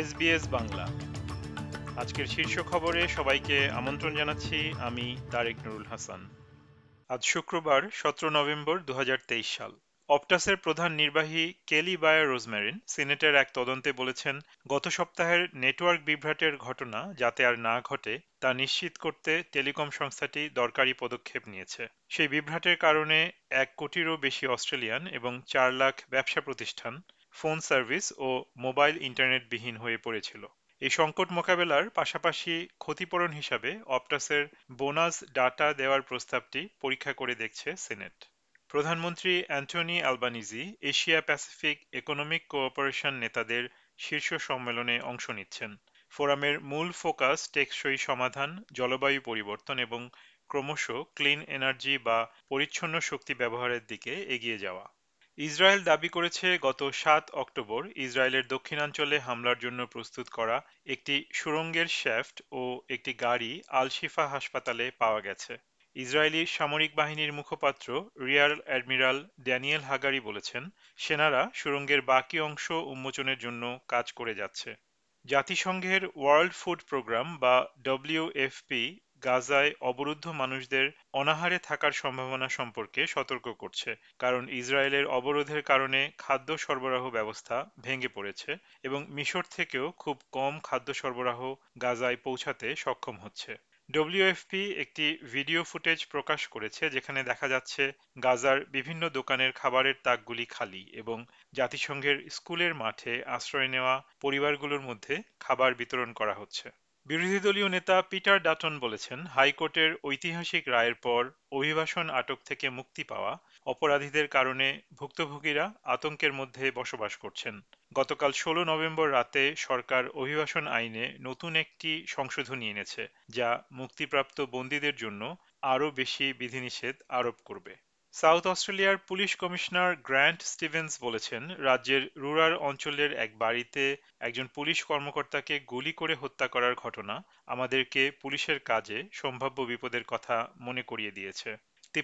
SBS Bangla আজকের শীর্ষ খবরে সবাইকে আমন্ত্রণ জানাচ্ছি। আমি তারেক নুরুল হাসান। আজ শুক্রবার 17 নভেম্বর 2023 সাল। অপটাসের প্রধান নির্বাহী কেলি বায়র রোজমেরিন সিনেটের এক তদন্তে বলেছেন, গত সপ্তাহের নেটওয়ার্ক বিভ্রাটের ঘটনা যাতে আর না ঘটে তা নিশ্চিত করতে টেলিকম সংস্থাটি দরকারি পদক্ষেপ নিয়েছে। সেই বিভ্রাটের কারণে 1 কোটিরও বেশি অস্ট্রেলিয়ান এবং 4 লাখ ব্যবসা প্রতিষ্ঠান ফোন সার্ভিস ও মোবাইল ইন্টারনেটবিহীন হয়ে পড়েছিল। এই সংকট মোকাবেলার পাশাপাশি ক্ষতিপূরণ হিসাবে অপটাসের বোনাস ডাটা দেওয়ার প্রস্তাবটি পরীক্ষা করে দেখছে সিনেট। প্রধানমন্ত্রী Anthony Albanese Asia Pacific economic cooperation নেতাদের শীর্ষ সম্মেলনে অংশ নিচ্ছেন। ফোরামের মূল ফোকাস টেকসই সমাধান, জলবায়ু পরিবর্তন এবং ক্রমশ ক্লিন এনার্জি বা পরিচ্ছন্ন শক্তি ব্যবহারের দিকে এগিয়ে যাওয়া। ইসরায়েল দাবি করেছে, গত 7 অক্টোবর ইসরায়েলের দক্ষিণাঞ্চলে হামলার জন্য প্রস্তুত করা একটি সুড়ঙ্গের শ্যাফট ও একটি গাড়ি আলশিফা হাসপাতালে পাওয়া গেছে। ইসরায়েলি সামরিক বাহিনীর মুখপাত্র রিয়ার অ্যাডমিরাল ড্যানিয়েল হাগারি বলেছেন, সেনারা সুড়ঙ্গের বাকি অংশ উন্মোচনের জন্য কাজ করে যাচ্ছে। জাতিসংঘের ওয়ার্ল্ড ফুড প্রোগ্রাম বা WFP গাজায় অবরুদ্ধ মানুষদের অনাহারে থাকার সম্ভাবনা সম্পর্কে সতর্ক করছে, কারণ ইসরায়েলের অবরোধের কারণে খাদ্য সরবরাহ ব্যবস্থা ভেঙে পড়েছে এবং মিশর থেকেও খুব কম খাদ্য সরবরাহ গাজায় পৌঁছাতে সক্ষম হচ্ছে। WFP একটি ভিডিও ফুটেজ প্রকাশ করেছে, যেখানে দেখা যাচ্ছে গাজার বিভিন্ন দোকানের খাবারের তাকগুলি খালি এবং জাতিসংঘের স্কুলের মাঠে আশ্রয় নেওয়া পরিবারগুলোর মধ্যে খাবার বিতরণ করা হচ্ছে। বিরোধী দলীয় নেতা পিটার ডাটন বলেছেন, হাইকোর্টের ঐতিহাসিক রায়ের পর অভিবাসন আটক থেকে মুক্তি পাওয়া অপরাধীদের কারণে ভুক্তভোগীরা আতঙ্কের মধ্যে বসবাস করছেন। গতকাল ১৬ নভেম্বর রাতে সরকার অভিবাসন আইনে নতুন একটি সংশোধনী এনেছে, যা মুক্তিপ্রাপ্ত বন্দীদের জন্য আরও বেশি বিধিনিষেধ আরোপ করবে। সাউথ অস্ট্রেলিয়ার পুলিশ কমিশনার গ্রান্ট স্টিভেন্স বলেছেন, রাজ্যের রুরাল অঞ্চলের এক বাড়িতে একজন পুলিশ কর্মকর্তাকে গুলি করে হত্যা করার ঘটনা আমাদেরকে পুলিশের কাজে সম্ভাব্য বিপদের কথা মনে করিয়ে দিয়েছে।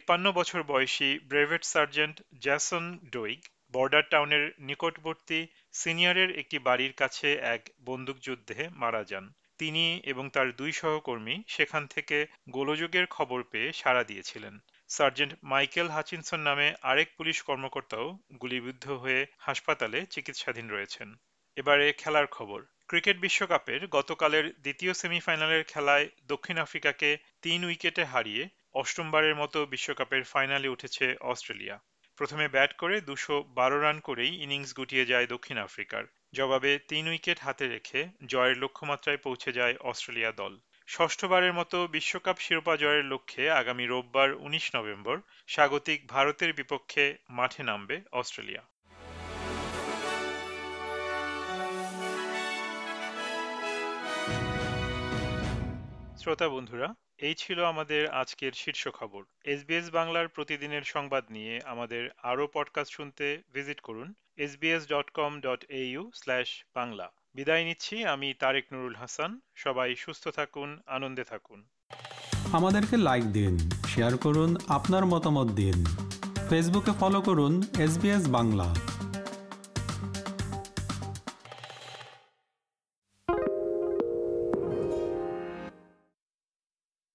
53 বছর বয়সী brevet sergeant Jason Doig border টাউনের নিকটবর্তী সিনিয়রের একটি বাড়ির কাছে এক বন্দুকযুদ্ধে মারা যান। তিনি এবং তার 2 সহকর্মী সেখান থেকে গোলযোগের খবর পেয়ে সাড়া দিয়েছিলেন। সার্জেন্ট মাইকেল হাচিনসন নামে আরেক পুলিশ কর্মকর্তাও গুলিবিদ্ধ হয়ে হাসপাতালে চিকিৎসাধীন রয়েছেন। এবারে খেলার খবর। ক্রিকেট বিশ্বকাপের গতকালের দ্বিতীয় সেমিফাইনালের খেলায় দক্ষিণ আফ্রিকাকে 3 উইকেটে হারিয়ে 8মবারের মতো বিশ্বকাপের ফাইনালে উঠেছে অস্ট্রেলিয়া। প্রথমে ব্যাট করে 212 রান করেই ইনিংস গুটিয়ে যায় দক্ষিণ আফ্রিকার। জবাবে 3 উইকেট হাতে রেখে জয়ের লক্ষ্যমাত্রায় পৌঁছে যায় অস্ট্রেলিয়া দল। 6ষ্ঠবারের মতো বিশ্বকাপ শিরোপা জয়ের লক্ষ্যে আগামী রোববার ১৯ নভেম্বর স্বাগতিক ভারতের বিপক্ষে মাঠে নামবে অস্ট্রেলিয়া। শ্রোতা বন্ধুরা, এই ছিল আমাদের আজকের শীর্ষ খবর। SBS বাংলার প্রতিদিনের সংবাদ নিয়ে আমাদের আরও পডকাস্ট শুনতে ভিজিট করুন sbs.com.au/বাংলা। বিদায় নিচ্ছি আমি তারেক নুরুল হাসান। সবাই সুস্থ থাকুন, আনন্দে থাকুন। আমাদেরকে লাইক দিন, শেয়ার করুন, আপনার মতামত দিন। ফেসবুকে ফলো করুন SBS বাংলা।